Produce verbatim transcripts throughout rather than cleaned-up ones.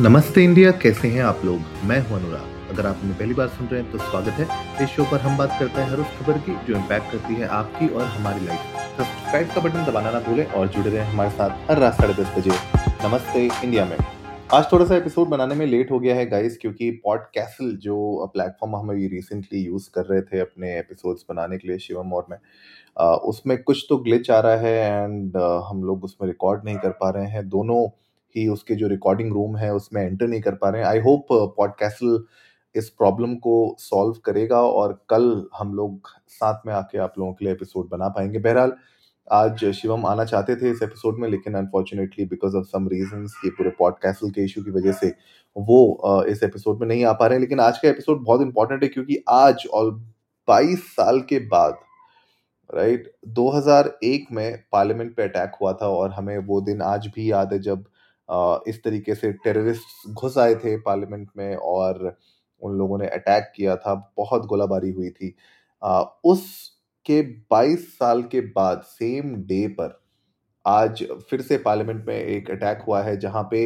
नमस्ते इंडिया, कैसे हैं आप लोग। मैं हूं अनुराग। अगर आप हमें पहली बार सुन रहे हैं तो स्वागत है। इस शो पर हम बात करते हैं हर उस खबर की जो इम्पैक्ट करती है आपकी और हमारी लाइफ। सब्सक्राइब का बटन दबाना ना भूलें और जुड़े रहें हमारे साथ हर रात साढ़े दस बजे नमस्ते इंडिया में। आज थोड़ा सा एपिसोड बनाने में लेट हो गया है गाइस, क्योंकि पॉडकास्टल जो प्लेटफॉर्म हम अभी रिसेंटली यूज़ कर रहे थे अपने एपिसोड्स बनाने के लिए शिवम और मैं, उसमें कुछ तो ग्लिच आ रहा है एंड हम लोग उसमें रिकॉर्ड नहीं कर पा रहे हैं। दोनों ही उसके जो रिकॉर्डिंग रूम है उसमें एंटर नहीं कर पा रहे हैं। आई होप पॉडकास्टल इस प्रॉब्लम को सॉल्व करेगा और कल हम लोग साथ में आके आप लोगों के लिए एपिसोड बना पाएंगे। बहरहाल आज शिवम आना चाहते थे इस एपिसोड में, लेकिन unfortunately because of some reasons ये पूरे पॉडकास्टल के इशू की वजह से वो इस एपिसोड में नहीं आ पा रहे हैं। लेकिन आज का एपिसोड बहुत इंपॉर्टेंट है क्योंकि आज और बाईस साल के बाद, राइट, दो हज़ार एक में पार्लियामेंट पे अटैक हुआ था और हमें वो दिन आज भी याद है जब इस तरीके से टेररिस्ट घुस आए थे पार्लियामेंट में और उन लोगों ने अटैक किया था, बहुत गोलाबारी हुई थी। उसके बाईस साल के बाद सेम डे पर आज फिर से पार्लियामेंट में एक अटैक हुआ है, जहां पे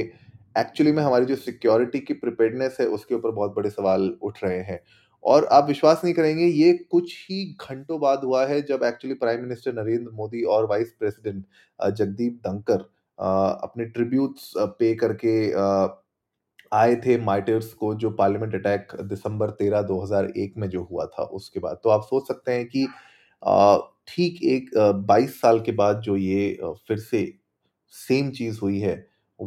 एक्चुअली में हमारी जो सिक्योरिटी की प्रिपेयर्डनेस है उसके ऊपर बहुत बड़े सवाल उठ रहे हैं। और आप विश्वास नहीं करेंगे, ये कुछ ही घंटों बाद हुआ है जब actually prime minister Narendra Modi और vice president Jagdeep Dhankhar Uh, अपने ट्रिब्यूट्स पे करके uh, आए थे मार्टियर्स को, जो पार्लियामेंट अटैक दिसंबर तेरह दो हज़ार एक में जो हुआ था उसके बाद। तो आप सोच सकते हैं कि uh, ठीक एक uh, बाईस साल के बाद जो ये uh, फिर से सेम चीज़ हुई है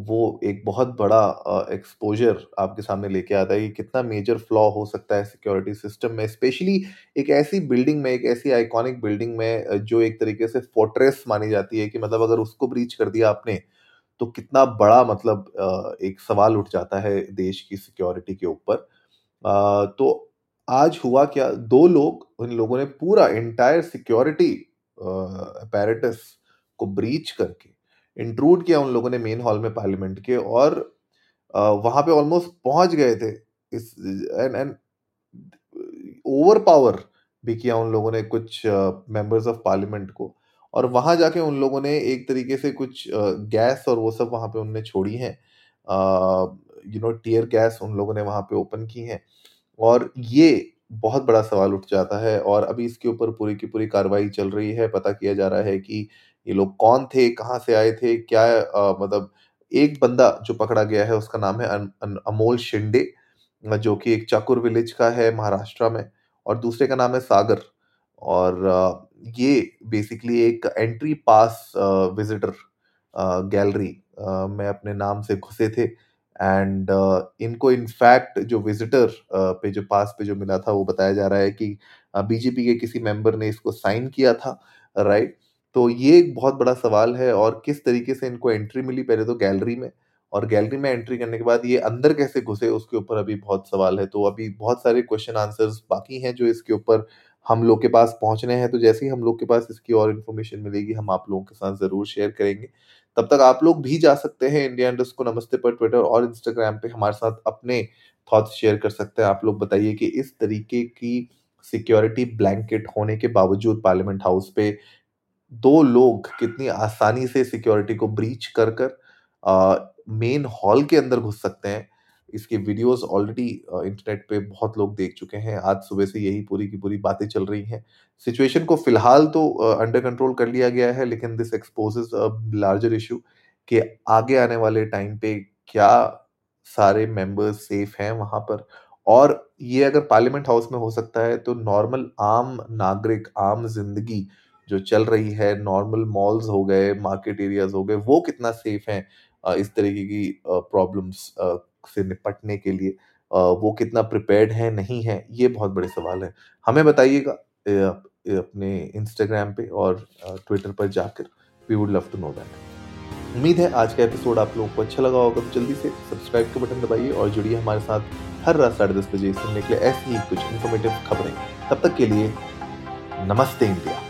वो एक बहुत बड़ा एक्सपोजर uh, आपके सामने लेके आता है कि कितना मेजर फ्लॉ हो सकता है सिक्योरिटी सिस्टम में, स्पेशली एक ऐसी बिल्डिंग में, एक ऐसी आइकॉनिक बिल्डिंग में जो एक तरीके से फोर्ट्रेस मानी जाती है कि मतलब अगर उसको ब्रीच कर दिया आपने तो कितना बड़ा मतलब uh, एक सवाल उठ जाता है देश की सिक्योरिटी के ऊपर। uh, तो आज हुआ क्या, दो लोग, उन लोगों ने पूरा एंटायर सिक्योरिटी अपैरेटस को ब्रीच करके इंट्रूड किया उन लोगों ने मेन हॉल में पार्लियामेंट के, और वहाँ पे ऑलमोस्ट पहुँच गए थे इस एंड एंड ओवर पावर भी किया उन लोगों ने कुछ मेंबर्स ऑफ पार्लियामेंट को। और वहाँ जाके उन लोगों ने एक तरीके से कुछ गैस और वो सब वहाँ पे उनने छोड़ी हैं, यू नो टीयर गैस उन लोगों ने वहाँ पे ओपन की हैं, और ये बहुत बड़ा सवाल उठ जाता है। और अभी इसके ऊपर पूरी की पूरी कार्रवाई चल रही है, पता किया जा रहा है कि ये लोग कौन थे, कहाँ से आए थे, क्या आ, मतलब एक बंदा जो पकड़ा गया है उसका नाम है अन, अन, अमोल शिंडे, जो कि एक चाकुर विलेज का है महाराष्ट्र में, और दूसरे का नाम है सागर। और आ, ये बेसिकली एक entry pass uh, visitor uh, gallery uh, में अपने नाम से घुसे थे एंड uh, इनको इनफैक्ट जो विजिटर uh, पे जो पास पे जो मिला था वो बताया जा रहा है कि बीजेपी uh, के किसी मेंबर ने इसको साइन किया था, राइट right? तो ये एक बहुत बड़ा सवाल है। और किस तरीके से इनको एंट्री मिली, पहले तो गैलरी में, और गैलरी में एंट्री करने के बाद ये अंदर कैसे घुसे उसके ऊपर अभी बहुत सवाल है। तो अभी बहुत सारे क्वेश्चन आंसर्स बाकी हैं जो इसके ऊपर हम लोग के पास पहुंचने हैं। तो जैसे ही हम लोग के पास इसकी और इन्फॉर्मेशन मिलेगी हम आप लोगों के साथ ज़रूर शेयर करेंगे। तब तक आप लोग भी जा सकते हैं इंडियन डिस्को नमस्ते पर ट्विटर और इंस्टाग्राम पे हमारे साथ अपने थॉट्स शेयर कर सकते हैं। आप लोग बताइए कि इस तरीके की सिक्योरिटी ब्लैंकेट होने के बावजूद पार्लियामेंट हाउस पे दो लोग कितनी आसानी से सिक्योरिटी को ब्रीच कर कर मेन हॉल के अंदर घुस सकते हैं। इसके वीडियोस ऑलरेडी इंटरनेट पे बहुत लोग देख चुके हैं। आज सुबह से यही पूरी की पूरी बातें चल रही हैं। सिचुएशन को फिलहाल तो अंडर कंट्रोल कर लिया गया है, लेकिन this exposes a larger issue कि आगे आने वाले टाइम पे क्या सारे मेंबर्स सेफ हैं वहाँ पर। और ये अगर पार्लियामेंट हाउस में हो सकता है तो नॉर्मल आम नागरिक, आम जिंदगी जो चल रही है, नॉर्मल मॉल्स हो गए, मार्केट एरियाज हो गए, वो कितना सेफ हैं इस तरीके की प्रॉब्लम्स से निपटने के लिए, वो कितना प्रिपेयर्ड है नहीं है, ये बहुत बड़े सवाल है। हमें बताइएगा अपने इंस्टाग्राम पे और ट्विटर पर जाकर, we would love to know that. उम्मीद है आज का एपिसोड आप लोगों को अच्छा लगा होगा। तो जल्दी से सब्सक्राइब का बटन दबाइए और जुड़िए हमारे साथ हर रात साढ़े दस बजे सुनने के लिए ऐसी ही कुछ इन्फॉर्मेटिव खबरें। तब तक के लिए नमस्ते इंडिया।